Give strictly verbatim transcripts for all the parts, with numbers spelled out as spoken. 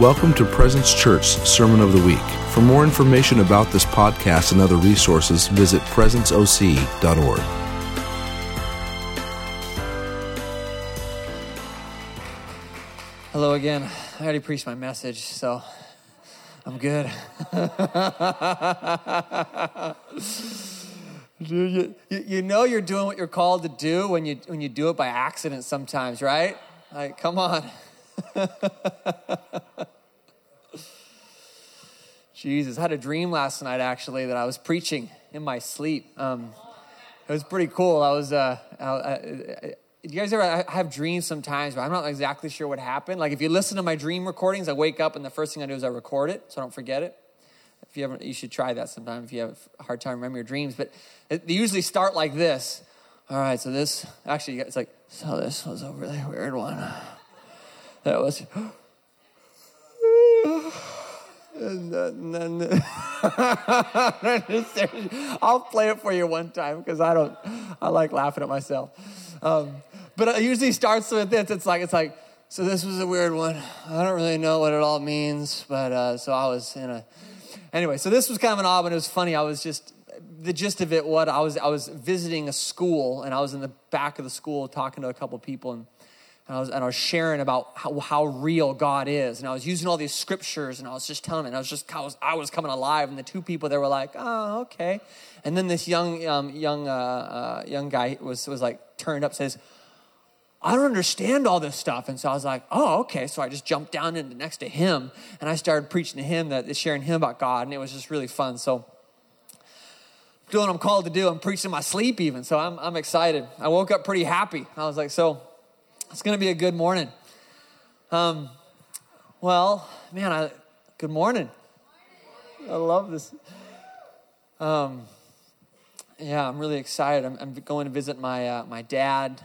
Welcome to Presence Church Sermon of the Week. For more information about this podcast and other resources, visit presence o c dot org. Hello again. I already preached my message, so I'm good. Dude, you, you know you're doing what you're called to do when you when you do it by accident sometimes, right? Like, come on. Jesus, I had a dream last night, actually, that I was preaching in my sleep. Um, it was pretty cool. I was, uh, I, I, I, do you guys ever have dreams sometimes, but I'm not exactly sure what happened? Like, if you listen to my dream recordings, I wake up and the first thing I do is I record it so I don't forget it. If you haven't, you should try that sometime if you have a hard time remembering your dreams. But it, they usually start like this. All right, so this, actually, it's like, so this was a really weird one. That was, and then, I'll play it for you one time because I don't, I like laughing at myself. Um, but it usually starts with this. It's like, it's like, so this was a weird one. I don't really know what it all means, but uh, so I was in a, anyway, so this was kind of an odd one. It was funny. I was just, the gist of it, what I was, I was visiting a school and I was in the back of the school talking to a couple people and And I, was, and I was sharing about how, how real God is. And I was using all these scriptures, and I was just telling them. And I was just, I was, I was coming alive. And the two people there were like, oh, okay. And then this young um, young uh, uh, young guy was, was like turned up, says, I don't understand all this stuff. And so I was like, oh, okay. So I just jumped down into next to him. And I started preaching to him, that sharing him about God. And it was just really fun. So doing what I'm called to do. I'm preaching in my sleep even. So I'm, I'm excited. I woke up pretty happy. I was like, so... it's going to be a good morning. Um, well, man, I, good morning. morning. I love this. Um, yeah, I'm really excited. I'm, I'm going to visit my uh, my dad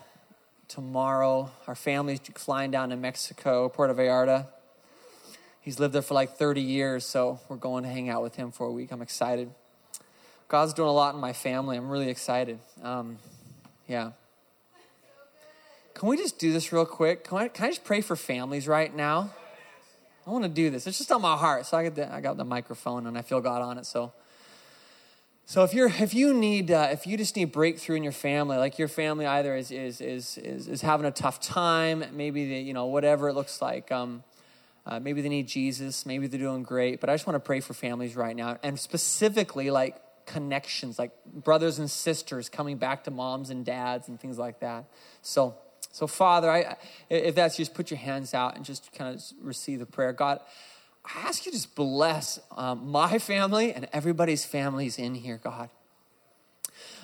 tomorrow. Our family's flying down to Mexico, Puerto Vallarta. He's lived there for like thirty years, so we're going to hang out with him for a week. I'm excited. God's doing a lot in my family. I'm really excited. Um, yeah. Can we just do this real quick? Can I, can I just pray for families right now? I want to do this. It's just on my heart. So I got the, I got the microphone and I feel God on it. So, so if you're, if you need, uh, if you just need breakthrough in your family, like your family either is is is is, is having a tough time, maybe they, you know, whatever it looks like. Um, uh, maybe they need Jesus. Maybe they're doing great. But I just want to pray for families right now, and specifically like connections, like brothers and sisters coming back to moms and dads and things like that. So. So, Father, I, if that's you, just put your hands out and just kind of receive the prayer. God, I ask you to just bless um, my family and everybody's families in here, God.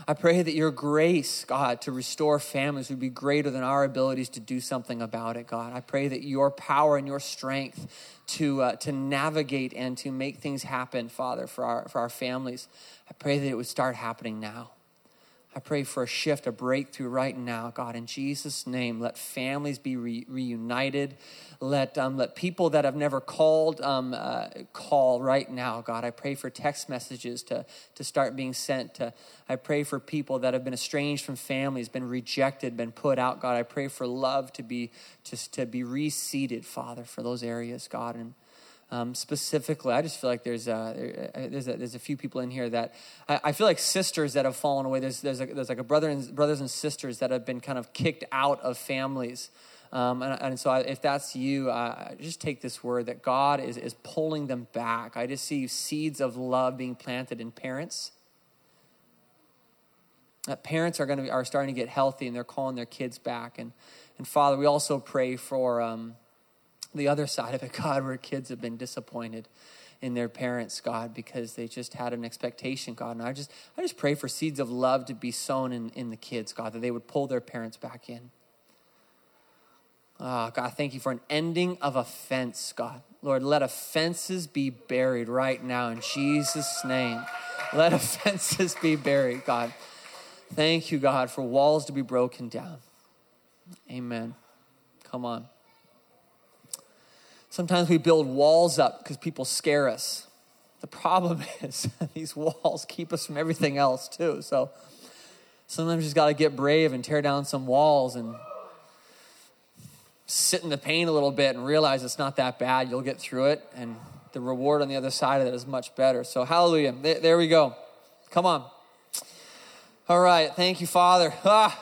I pray that your grace, God, to restore families would be greater than our abilities to do something about it, God. I pray that your power and your strength to uh, to navigate and to make things happen, Father, for our for our families. I pray that it would start happening now. I pray for a shift, a breakthrough right now, God. In Jesus' name, let families be re- reunited. Let um, let people that have never called um, uh, call right now, God. I pray for text messages to, to start being sent. To, I pray for people that have been estranged from families, been rejected, been put out, God. I pray for love to be just to be reseated, Father, for those areas, God. And Um, specifically, I just feel like there's a, there's a, there's a few people in here that I, I feel like sisters that have fallen away. There's there's, a, there's like a brother and brothers and sisters that have been kind of kicked out of families. Um, and, and so I, if that's you, uh, just take this word that God is, is pulling them back. I just see seeds of love being planted in parents. That parents are going to be, are starting to get healthy and they're calling their kids back. And, and Father, we also pray for, um, the other side of it, God, where kids have been disappointed in their parents, God, because they just had an expectation, God. And I just I just pray for seeds of love to be sown in, in the kids, God, that they would pull their parents back in. Oh, God, thank you for an ending of offense, God. Lord, let offenses be buried right now in Jesus' name. Let offenses be buried, God. Thank you, God, for walls to be broken down. Amen. Come on. Sometimes we build walls up because people scare us. The problem is these walls keep us from everything else too. So sometimes you just got to get brave and tear down some walls and sit in the pain a little bit and realize it's not that bad. You'll get through it, and the reward on the other side of it is much better. So hallelujah. There we go. Come on. All right. Thank you, Father. Ah.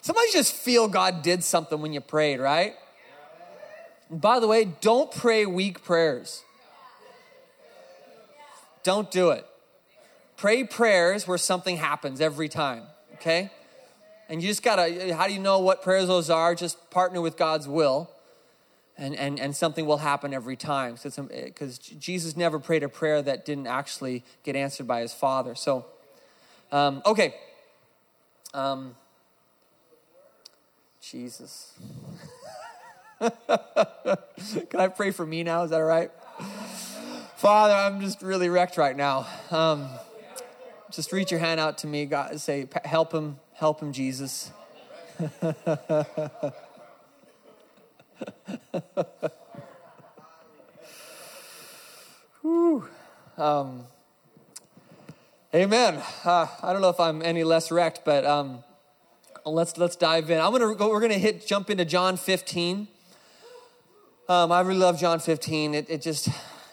Sometimes you just feel God did something when you prayed, right? And by the way, don't pray weak prayers. Don't do it. Pray prayers where something happens every time, okay? And you just gotta, how do you know what prayers those are? Just partner with God's will, and and, and something will happen every time. So because Jesus never prayed a prayer that didn't actually get answered by his Father. So, um, okay. Um, Jesus. Can I pray for me now? Is that all right? Father, I'm just really wrecked right now. Um, just reach your hand out to me, God, and say, help him. Help him, Jesus. Whew. Um, amen. Uh, I don't know if I'm any less wrecked, but um, let's let's dive in. I'm gonna go. We're gonna hit jump into John fifteen. Um, I really love John fifteen. It it just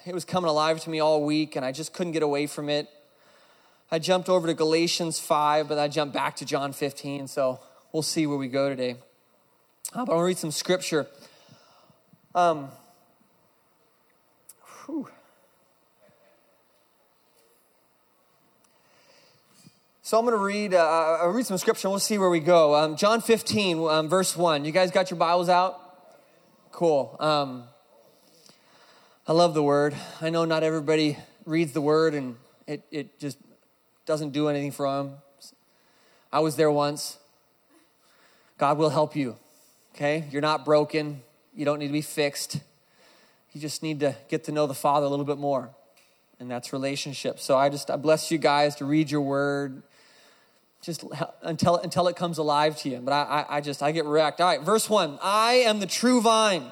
it was coming alive to me all week, and I just couldn't get away from it. I jumped over to Galatians five, but I jumped back to John fifteen, so we'll see where we go today. But I'm going to read some scripture. Um, so I'm going to read, uh, I'll read some scripture, and we'll see where we go. Um, John fifteen, um, verse one. You guys got your Bibles out? Cool. Um, I love the Word. I know not everybody reads the Word, and it it just doesn't do anything for him. I was there once. God will help you, okay? You're not broken. You don't need to be fixed. You just need to get to know the Father a little bit more, and that's relationship. So I just I bless you guys to read your Word just until, until it comes alive to you. But I, I, I just, I get wrecked. All right, verse one. I am the true vine,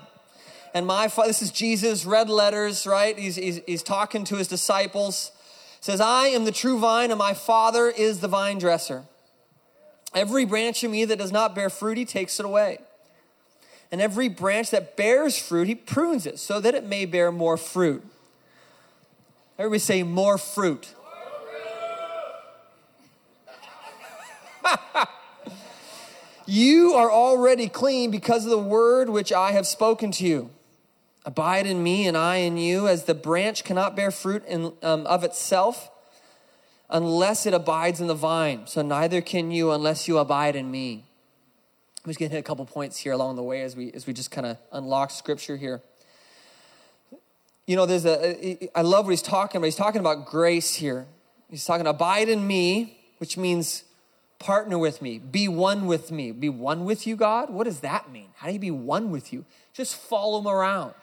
and my Father, this is Jesus, red letters, right? He's, he's, he's talking to his disciples. It says, I am the true vine, and my Father is the vine dresser. Every branch in me that does not bear fruit, he takes it away. And every branch that bears fruit, he prunes it so that it may bear more fruit. Everybody say, more fruit. More fruit. You are already clean because of the word which I have spoken to you. Abide in me and I in you, as the branch cannot bear fruit in, um, of itself unless it abides in the vine. So neither can you unless you abide in me. I'm just going to hit a couple points here along the way as we as we just kind of unlock scripture here. You know, there's a, I love what he's talking about. He's talking about grace here. He's talking abide in me, which means partner with me, be one with me, be one with you, God. What does that mean? How do you be one with you? Just follow him around.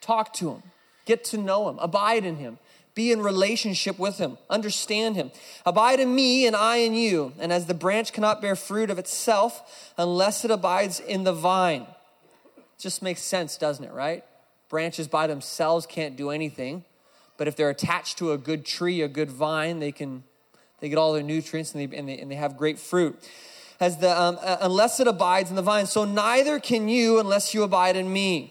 Talk to him, get to know him, abide in him, be in relationship with him, understand him. Abide in me and I in you. And as the branch cannot bear fruit of itself unless it abides in the vine. Just makes sense, doesn't it, right? Branches by themselves can't do anything, but if they're attached to a good tree, a good vine, they can, they get all their nutrients and they, and they, and they have great fruit. As the um, unless it abides in the vine, so neither can you unless you abide in me.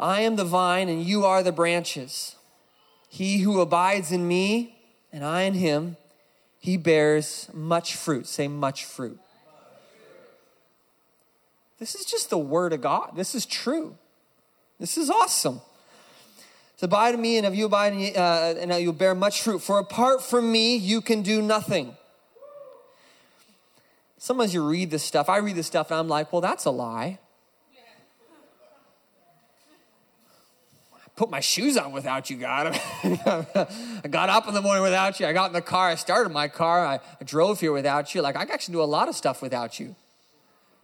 I am the vine and you are the branches. He who abides in me and I in him, he bears much fruit. Say much fruit. This is just the word of God. This is true. This is awesome. So abide in me and if you abide in me, uh, and you'll bear much fruit. For apart from me, you can do nothing. Sometimes you read this stuff. I read this stuff and I'm like, well, that's a lie. Put my shoes on without you, God. I got up in the morning without you. I got in the car. I started my car. I, I drove here without you. Like, I can actually do a lot of stuff without you.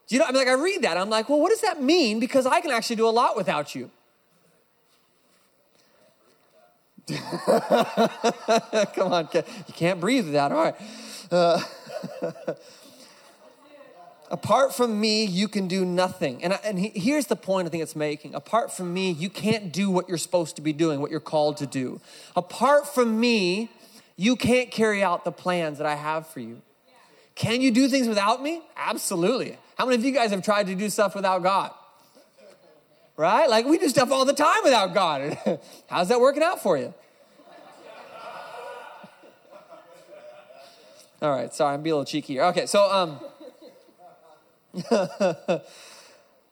Do you know? I'm like, I read that. I'm like, well, what does that mean? Because I can actually do a lot without you. Come on. You can't breathe without it. All right. Uh, Apart from me, you can do nothing. And, I, and he, here's the point I think it's making. Apart from me, you can't do what you're supposed to be doing, what you're called to do. Apart from me, you can't carry out the plans that I have for you. Can you do things without me? Absolutely. How many of you guys have tried to do stuff without God? Right? Like we do stuff all the time without God. How's that working out for you? All right. Sorry, I'm being a little cheeky here. Okay. So, um,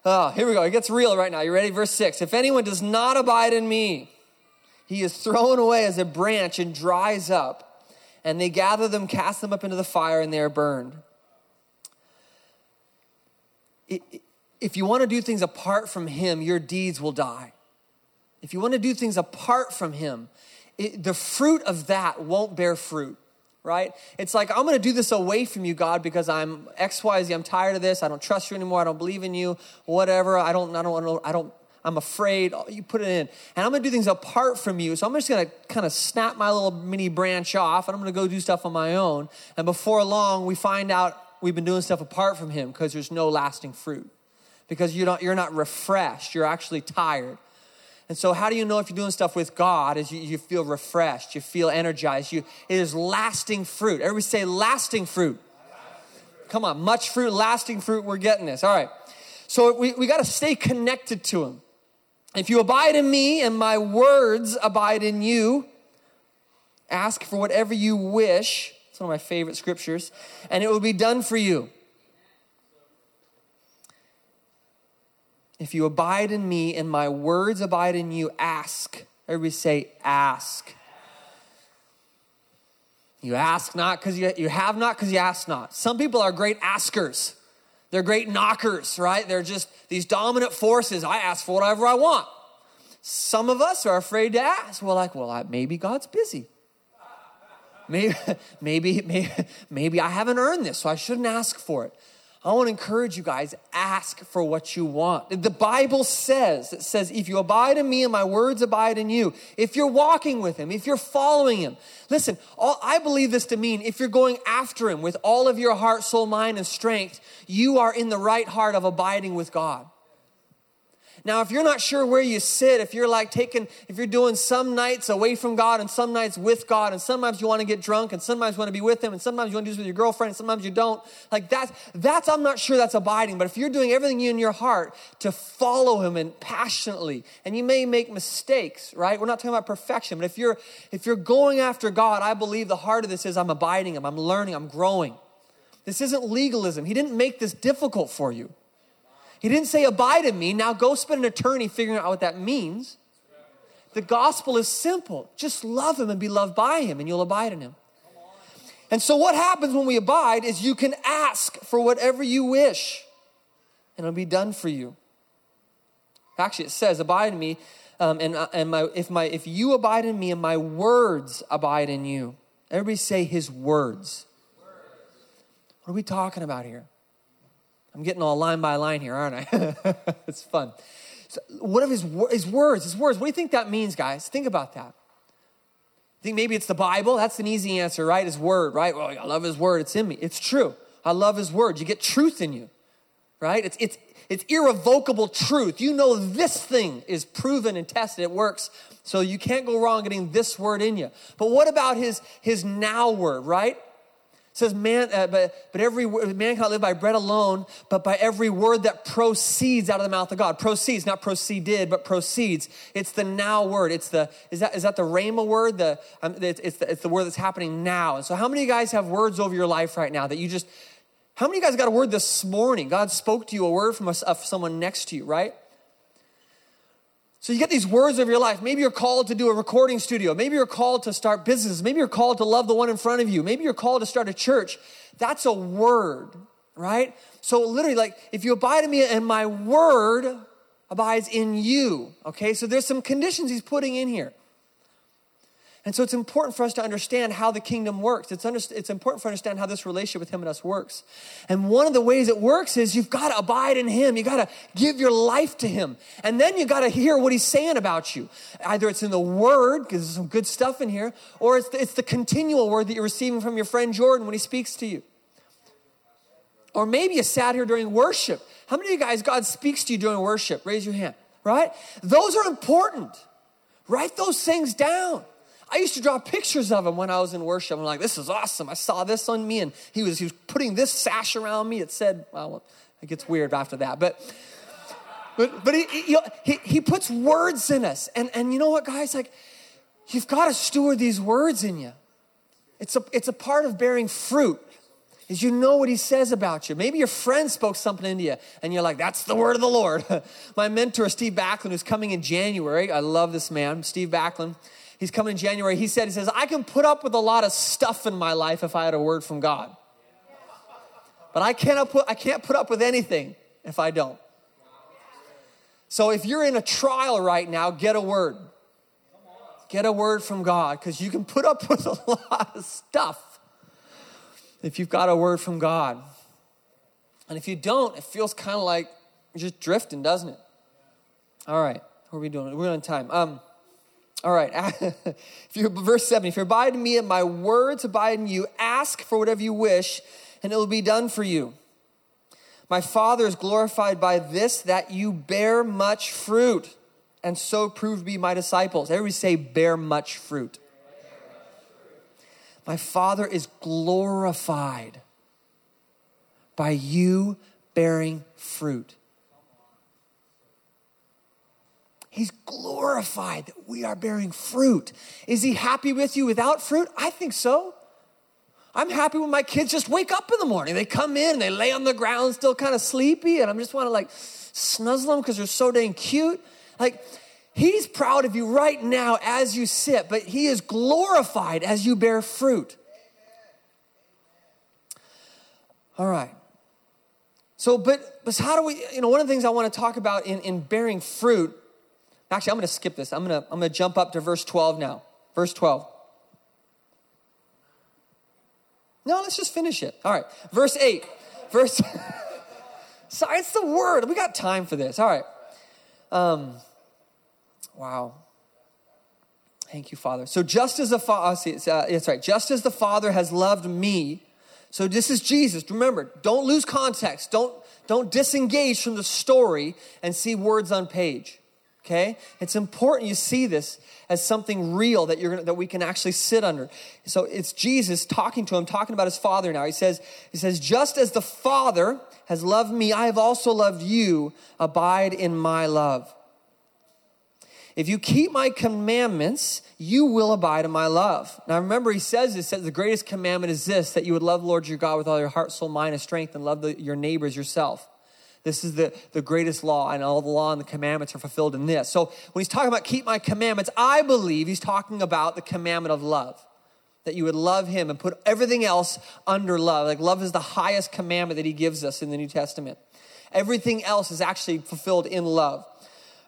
oh, here we go. It gets real right now. You ready? Verse six. If anyone does not abide in me, he is thrown away as a branch and dries up. And they gather them, cast them up into the fire, and they are burned. If you want to do things apart from him, your deeds will die. If you want to do things apart from him, it, the fruit of that won't bear fruit, right? It's like, I'm going to do this away from you, God, because I'm X, Y, Z. I'm tired of this. I don't trust you anymore. I don't believe in you, whatever. I don't, I don't, I don't. I'm afraid. You put it in. And I'm going to do things apart from you. So I'm just going to kind of snap my little mini branch off, and I'm going to go do stuff on my own. And before long, we find out we've been doing stuff apart from him because there's no lasting fruit. Because you don't, you're not refreshed. You're actually tired. And so how do you know if you're doing stuff with God is you, you feel refreshed. You feel energized. You, it is lasting fruit. Everybody say lasting fruit. Lasting fruit. Come on, much fruit, lasting fruit. We're getting this. All right. So we, we got to stay connected to him. If you abide in me and my words abide in you, ask for whatever you wish. It's one of my favorite scriptures. And it will be done for you. If you abide in me and my words abide in you, ask. Everybody say, ask. You ask not because you, you have not because you ask not. Some people are great askers. They're great knockers, right? They're just these dominant forces. I ask for whatever I want. Some of us are afraid to ask. We're like, well, I, maybe God's busy. Maybe, maybe, maybe, maybe I haven't earned this, so I shouldn't ask for it. I want to encourage you guys, ask for what you want. The Bible says, it says, if you abide in me and my words abide in you, if you're walking with him, if you're following him. Listen, all, I believe this to mean if you're going after him with all of your heart, soul, mind, and strength, you are in the right heart of abiding with God. Now, if you're not sure where you sit, if you're like taking, if you're doing some nights away from God and some nights with God, and sometimes you want to get drunk and sometimes you want to be with him and sometimes you want to do this with your girlfriend and sometimes you don't, like that's, that's, I'm not sure that's abiding. But if you're doing everything in your heart to follow him and passionately, and you may make mistakes, right? We're not talking about perfection, but if you're, if you're going after God, I believe the heart of this is I'm abiding him, I'm learning, I'm growing. This isn't legalism. He didn't make this difficult for you. He didn't say, abide in me. Now go spend an eternity figuring out what that means. The gospel is simple. Just love him and be loved by him, and you'll abide in him. And so what happens when we abide is you can ask for whatever you wish, and it'll be done for you. Actually, it says, abide in me, um, and, and my, if, my, if you abide in me and my words abide in you. Everybody say his words. What are we talking about here? I'm getting all line by line here, aren't I? It's fun. So what of his, his words? His words. What do you think that means, guys? Think about that. You think maybe it's the Bible? That's an easy answer, right? His word, right? Well, I love his word. It's in me. It's true. I love his word. You get truth in you, right? It's it's it's irrevocable truth. You know this thing is proven and tested. It works. So you can't go wrong getting this word in you. But what about his his now word, right? It says, man, uh, but, but every man cannot live by bread alone, but by every word that proceeds out of the mouth of God. Proceeds, not proceeded, but proceeds. It's the now word. It's the is that is that the rhema word? The um, it's it's the, it's the word that's happening now. And so, how many of you guys have words over your life right now that you just? How many of you guys got a word this morning? God spoke to you a word from a, of someone next to you, right? So you get these words of your life. Maybe you're called to do a recording studio. Maybe you're called to start businesses. Maybe you're called to love the one in front of you. Maybe you're called to start a church. That's a word, right? So literally, like, if you abide in me and my word abides in you, okay? So there's some conditions he's putting in here. And so it's important for us to understand how the kingdom works. It's, under, it's important for us to understand how this relationship with him and us works. And one of the ways it works is you've got to abide in him. You've got to give your life to him. And then you've got to hear what he's saying about you. Either it's in the word, because there's some good stuff in here, or it's the, it's the continual word that you're receiving from your friend Jordan when he speaks to you. Or maybe you sat here during worship. How many of you guys, God speaks to you during worship? Raise your hand, right? Those are important. Write those things down. I used to draw pictures of him when I was in worship. I'm like, this is awesome. I saw this on me, and he was he was putting this sash around me. It said, well, it gets weird after that, but but but he he, he, he puts words in us, and and you know what, guys, like you've got to steward these words in you. It's a it's a part of bearing fruit. Is you know what he says about you. Maybe your friend spoke something into you, and you're like, that's the word of the Lord. My mentor, Steve Backlund, who's coming in January. I love this man, Steve Backlund. He's coming in January. He said, he says, I can put up with a lot of stuff in my life if I had a word from God. But I cannot put, I can't put up with anything if I don't. So if you're in a trial right now, get a word. Get a word from God, because you can put up with a lot of stuff if you've got a word from God. And if you don't, it feels kind of like you're just drifting, doesn't it? All right, what are we doing? We're on time. Um, all right, if you're, verse seven, if you abide in me and my words abide in you, ask for whatever you wish, and it will be done for you. My Father is glorified by this, that you bear much fruit, and so prove to be my disciples. Everybody say, bear much fruit. My Father is glorified by you bearing fruit. He's glorified that we are bearing fruit. Is he happy with you without fruit? I think so. I'm happy when my kids just wake up in the morning. They come in, they lay on the ground still kind of sleepy, and I just want to like snuzzle them because they're so dang cute. Like, he's proud of you right now as you sit, but he is glorified as you bear fruit. All right. So, but, but how do we, you know, one of the things I want to talk about in, in bearing fruit, actually, I'm going to skip this. I'm going to, I'm going to jump up to verse twelve now. Verse twelve. No, let's just finish it. All right. Verse eight. Verse, so it's the word. We got time for this. All right. Um. Wow. Thank you, Father. So just as the Father, uh, that's right, just as the Father has loved me, so this is Jesus. Remember, don't lose context. Don't, don't disengage from the story and see words on page, okay? It's important you see this as something real that, you're gonna, that we can actually sit under. So it's Jesus talking to him, talking about his Father now. He says, he says, just as the Father has loved me, I have also loved you. Abide in my love. If you keep my commandments, you will abide in my love. Now, remember, he says this, that the greatest commandment is this, that you would love the Lord your God with all your heart, soul, mind, and strength, and love the, your neighbors yourself. This is the, the greatest law, and all the law and the commandments are fulfilled in this. So when he's talking about keep my commandments, I believe he's talking about the commandment of love, that you would love him and put everything else under love. Like love is the highest commandment that he gives us in the New Testament. Everything else is actually fulfilled in love.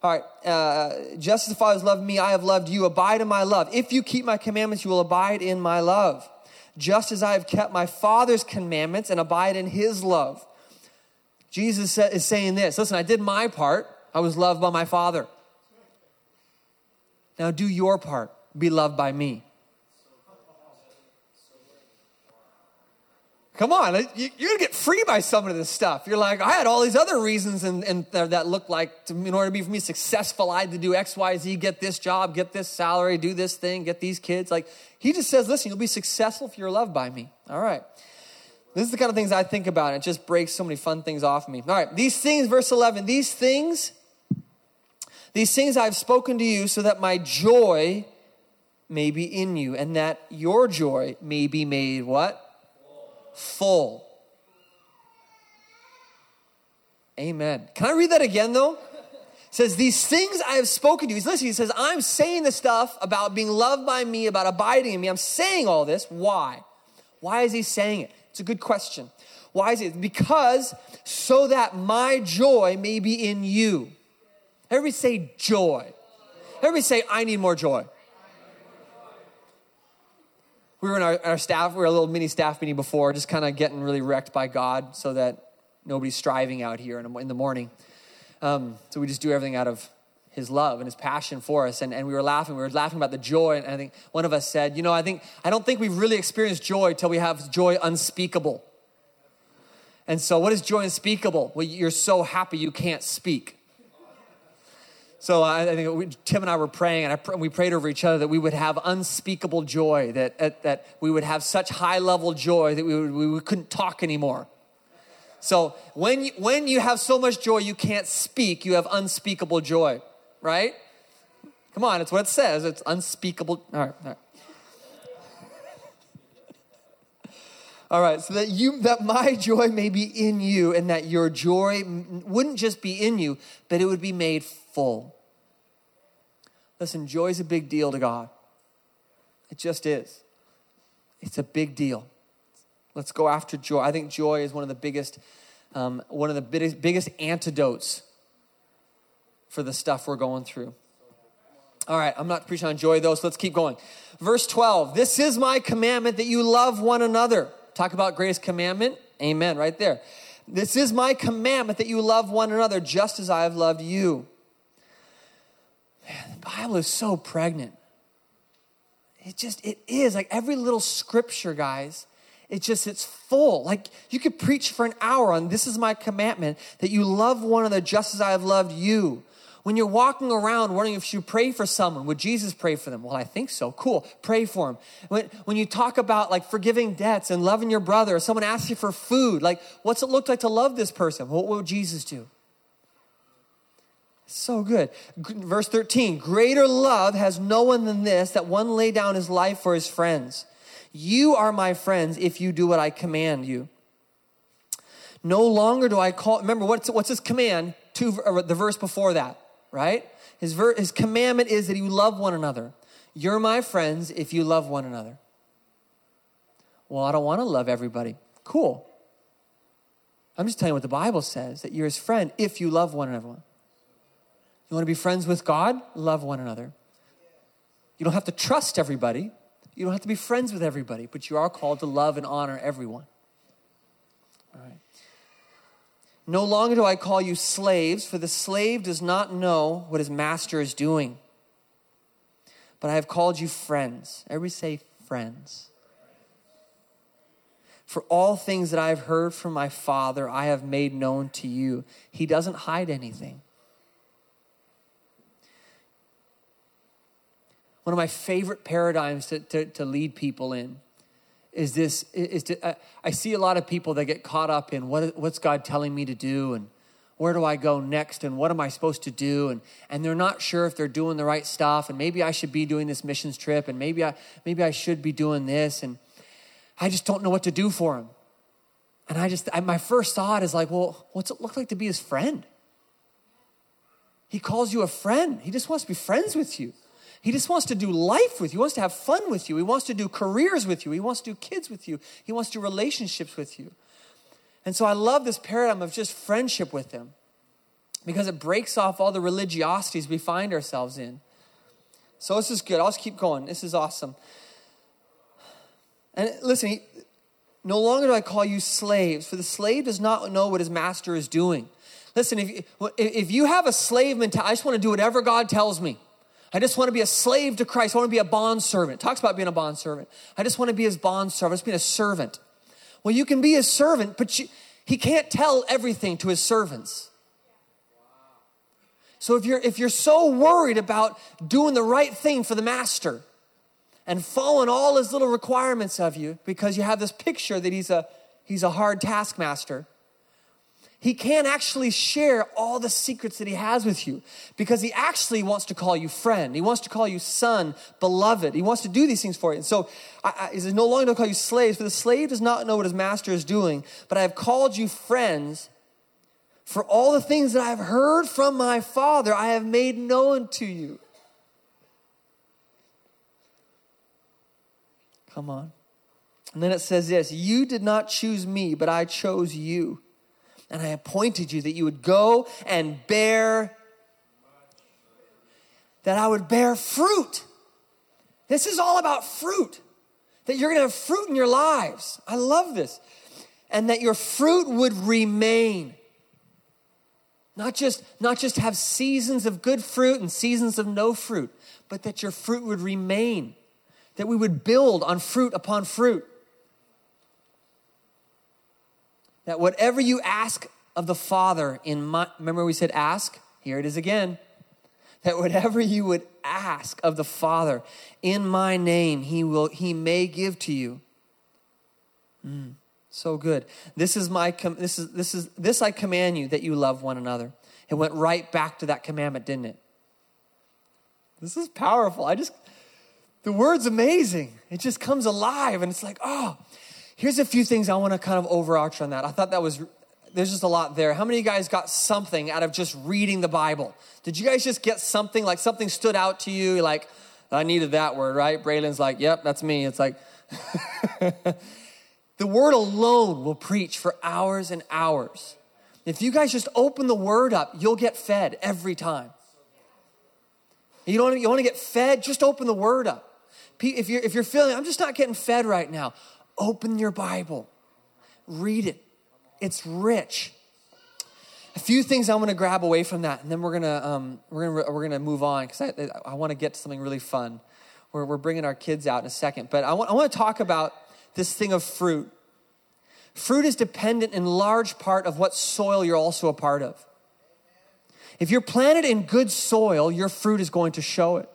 All right, uh, just as the Father has loved me, I have loved you. Abide in my love. If you keep my commandments, you will abide in my love. Just as I have kept my Father's commandments and abide in his love. Jesus is saying this. Listen, I did my part. I was loved by my Father. Now do your part. Be loved by me. Come on, you're going to get free by some of this stuff. You're like, I had all these other reasons and, and that looked like, to, in order to be for me successful, I had to do X, Y, Z, get this job, get this salary, do this thing, get these kids. Like, he just says, listen, you'll be successful if you're loved by me. All right. This is the kind of things I think about. It just breaks so many fun things off me. All right, these things, verse eleven, these things, these things I've spoken to you so that my joy may be in you and that your joy may be made what? Full. Amen. Can I read that again though? It says, these things I have spoken to you. He's listening. He says, I'm saying the stuff about being loved by me, about abiding in me. I'm saying all this. Why? Why is he saying it? It's a good question. Why is it? Because so that my joy may be in you. Everybody say joy. Everybody say, I need more joy. We were in our, our staff, we were a little mini staff meeting before, just kind of getting really wrecked by God so that nobody's striving out here in, in the morning. Um, so we just do everything out of his love and his passion for us. And, and we were laughing, we were laughing about the joy. And I think one of us said, you know, I think, I don't think we've really experienced joy till we have joy unspeakable. And so what is joy unspeakable? Well, you're so happy you can't speak. So I think we, Tim and I were praying, and I pr- we prayed over each other that we would have unspeakable joy, that uh, that we would have such high-level joy that we would, we couldn't talk anymore. So when you, when you have so much joy you can't speak, you have unspeakable joy, right? Come on, it's what it says. It's unspeakable. All right, all right. All right, so that you that my joy may be in you, and that your joy wouldn't just be in you, but it would be made full. Listen, joy is a big deal to God. It just is. It's a big deal. Let's go after joy. I think joy is one of the biggest, um, one of the biggest, biggest antidotes for the stuff we're going through. All right, I'm not preaching on joy though, so let's keep going. Verse twelve, this is my commandment that you love one another. Talk about greatest commandment. Amen, right there. This is my commandment that you love one another just as I have loved you. Man, the Bible is so pregnant. It just, it is. Like every little scripture, guys, it just, it's full. Like you could preach for an hour on this is my commandment that you love one another just as I have loved you. When you're walking around wondering if you pray for someone, would Jesus pray for them? Well, I think so. Cool. Pray for them. When, when you talk about like forgiving debts and loving your brother, or someone asks you for food, like what's it look like to love this person? What would Jesus do? So good. Verse thirteen, greater love has no one than this, that one lay down his life for his friends. You are my friends if you do what I command you. No longer do I call, remember what's, what's his command? Two, the verse before that. Right? His ver- his commandment is that you love one another. You're my friends if you love one another. Well, I don't want to love everybody. Cool. I'm just telling you what the Bible says, that you're his friend if you love one another. You want to be friends with God? Love one another. You don't have to trust everybody. You don't have to be friends with everybody, but you are called to love and honor everyone. All right. No longer do I call you slaves, for the slave does not know what his master is doing. But I have called you friends. Everybody say friends. For all things that I have heard from my Father, I have made known to you. He doesn't hide anything. One of my favorite paradigms to, to, to lead people in Is this, is to, I, I see a lot of people that get caught up in what, what's God telling me to do, and where do I go next, and what am I supposed to do? And, and they're not sure if they're doing the right stuff, and maybe I should be doing this missions trip, and maybe I, maybe I should be doing this. And I just don't know what to do for him. And I just, I, my first thought is like, well, what's it look like to be his friend? He calls you a friend. He just wants to be friends with you. He just wants to do life with you. He wants to have fun with you. He wants to do careers with you. He wants to do kids with you. He wants to do relationships with you. And so I love this paradigm of just friendship with him, because it breaks off all the religiosities we find ourselves in. So this is good. I'll just keep going. This is awesome. And listen, he, no longer do I call you slaves, for the slave does not know what his master is doing. Listen, if you, if you have a slave mentality, I just want to do whatever God tells me. I just want to be a slave to Christ. I want to be a bondservant. It talks about being a bondservant. I just want to be his bondservant. I just being a servant. Well, you can be his servant, but you, he can't tell everything to his servants. So if you're, if you're so worried about doing the right thing for the master and following all his little requirements of you, because you have this picture that he's a, he's a hard taskmaster, he can't actually share all the secrets that he has with you, because he actually wants to call you friend. He wants to call you son, beloved. He wants to do these things for you. And so I, I, he says, no longer do I call you slaves, for the slave does not know what his master is doing, but I have called you friends, for all the things that I have heard from my Father, I have made known to you. Come on. And then it says this, you did not choose me, but I chose you. And I appointed you that you would go and bear, that I would bear fruit. This is all about fruit, that you're going to have fruit in your lives. I love this. And that your fruit would remain. Not just, not just have seasons of good fruit and seasons of no fruit, but that your fruit would remain, that we would build on fruit upon fruit. That whatever you ask of the Father in my, remember we said ask? Here it is again. that whatever you would ask of the Father in my name, he will, he may give to you. Mm, so good. This is my, com- this is, this is, this I command you, that you love one another. It went right back to that commandment, didn't it? This is powerful. I just, the word's amazing. It just comes alive, and it's like, oh, here's a few things I want to kind of overarch on that. I thought that was, there's just a lot there. How many of you guys got something out of just reading the Bible? Did you guys just get something, like something stood out to you? Like, I needed that word, right? Braylon's like, yep, that's me. It's like, the word alone will preach for hours and hours. If you guys just open the word up, you'll get fed every time. You don't you want to get fed? Just open the word up. If you're, if you're feeling, I'm just not getting fed right now, open your Bible. Read it. It's rich. A few things I want to grab away from that, and then we're gonna um, we're gonna we're gonna move on, because I I want to get to something really fun. We're we're bringing our kids out in a second, but I want I want to talk about this thing of fruit. Fruit is dependent in large part of what soil you're also a part of. If you're planted in good soil, your fruit is going to show it.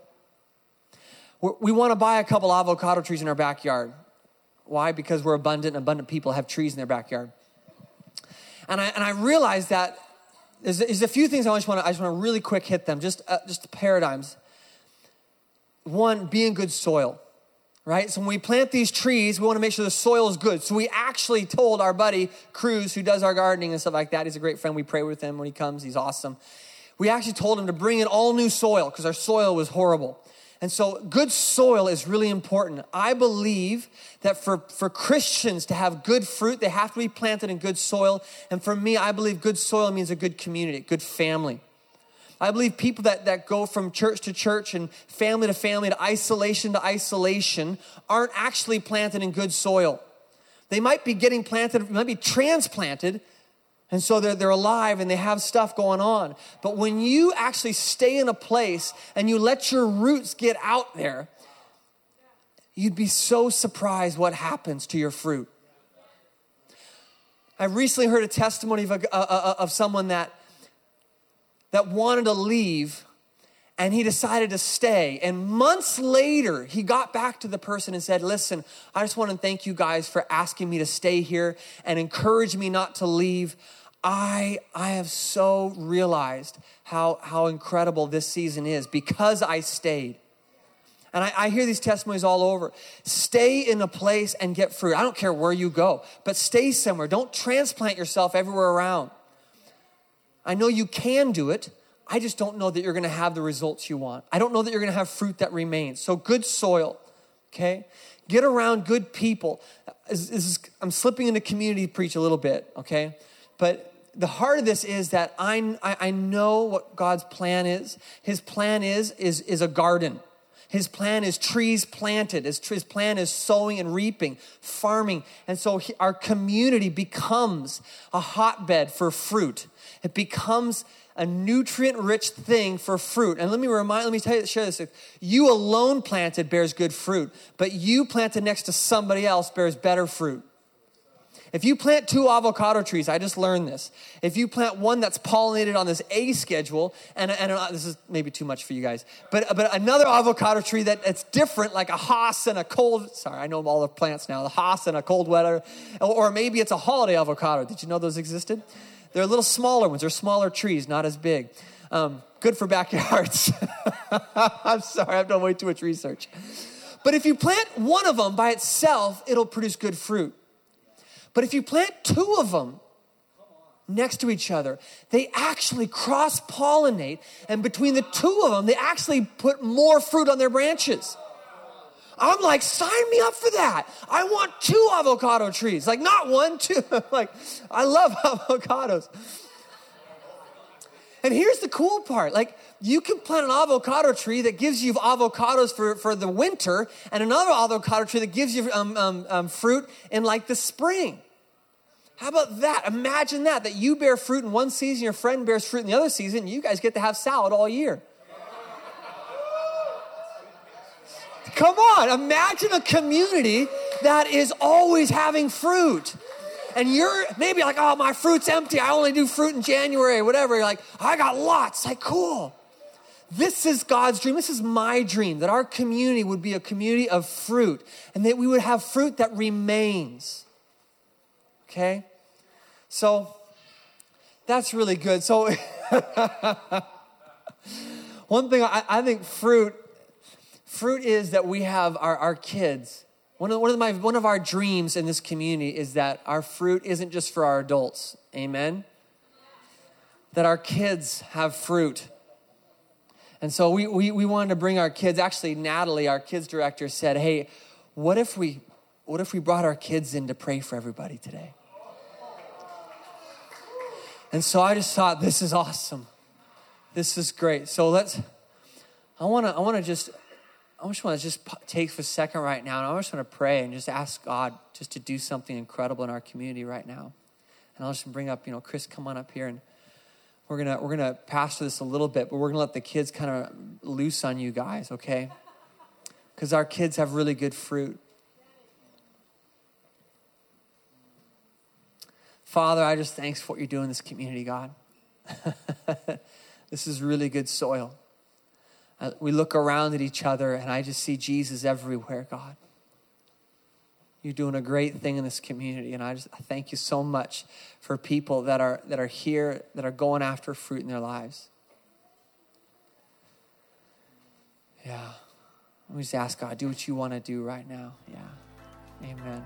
We want to buy a couple avocado trees in our backyard. Why? Because we're abundant, and abundant people have trees in their backyard. And I and I realized that there's, there's a few things I just want to I just want to really quick hit them. Just uh, just paradigms. One, being good soil. Right? So when we plant these trees, we want to make sure the soil is good. So we actually told our buddy Cruz, who does our gardening and stuff like that, he's a great friend. We pray with him when he comes. He's awesome. We actually told him to bring in all new soil, because our soil was horrible. And so good soil is really important. I believe that for, for Christians to have good fruit, they have to be planted in good soil. And for me, I believe good soil means a good community, a good family. I believe people that, that go from church to church and family to family to isolation to isolation aren't actually planted in good soil. They might be getting planted, might be transplanted, and so they're, they're alive and they have stuff going on. But when you actually stay in a place and you let your roots get out there, you'd be so surprised what happens to your fruit. I recently heard a testimony of, a, uh, of someone that that wanted to leave, and he decided to stay. And months later, he got back to the person and said, listen, I just want to thank you guys for asking me to stay here and encourage me not to leave. I I have so realized how, how incredible this season is because I stayed. And I, I hear these testimonies all over. Stay in a place and get fruit. I don't care where you go, but stay somewhere. Don't transplant yourself everywhere around. I know you can do it. I just don't know that you're going to have the results you want. I don't know that you're going to have fruit that remains. So good soil, okay? Get around good people. This is, I'm slipping into community preach a little bit, okay? But the heart of this is that I, I know what God's plan is. His plan is, is, is a garden. His plan is trees planted. His, his plan is sowing and reaping, farming. And so he, our community becomes a hotbed for fruit. It becomes a nutrient-rich thing for fruit. And let me remind, let me tell you, share this. You alone planted bears good fruit, but you planted next to somebody else bears better fruit. If you plant two avocado trees, I just learned this. If you plant one that's pollinated on this A schedule, and, and this is maybe too much for you guys, but but another avocado tree that it's different, like a Haas and a cold, sorry, I know all the plants now, the Haas and a cold weather, or maybe it's a holiday avocado. Did you know those existed? They're little smaller ones. They're smaller trees, not as big. Um, good for backyards. I'm sorry, I've done way too much research. But if you plant one of them by itself, it'll produce good fruit. But if you plant two of them next to each other, they actually cross-pollinate, and between the two of them, they actually put more fruit on their branches. I'm like, sign me up for that. I want two avocado trees. Like, not one, two. Like, I love avocados. And here's the cool part. Like, you can plant an avocado tree that gives you avocados for, for the winter, and another avocado tree that gives you um, um, um, fruit in, like, the spring. How about that? Imagine that, that you bear fruit in one season, your friend bears fruit in the other season, and you guys get to have salad all year. Come on, imagine a community that is always having fruit. And you're maybe like, oh, my fruit's empty. I only do fruit in January, whatever. You're like, I got lots. Like, cool. This is God's dream. This is my dream, that our community would be a community of fruit and that we would have fruit that remains. Okay? So that's really good. So one thing I, I think fruit, fruit is that we have our, our kids. One of, one, of my, one of our dreams in this community is that our fruit isn't just for our adults. Amen? That our kids have fruit. And so we, we, we wanted to bring our kids. Actually, Natalie, our kids director, said, hey, what if we what if we brought our kids in to pray for everybody today? And so I just thought, this is awesome. This is great. So let's, I want to I want to just... I just want to just take for a second right now, and I just want to pray and just ask God just to do something incredible in our community right now. And I'll just bring up, you know, Chris, come on up here, and we're gonna we're gonna pastor this a little bit, but we're gonna let the kids kind of loose on you guys, okay? Because our kids have really good fruit. Father, I just thanks for what you're doing in this community, God. This is really good soil. We look around at each other, and I just see Jesus everywhere, God. You're doing a great thing in this community, and I just I thank you so much for people that are that are here, that are going after fruit in their lives. Yeah. We just ask God, do what you want to do right now. Yeah. Amen.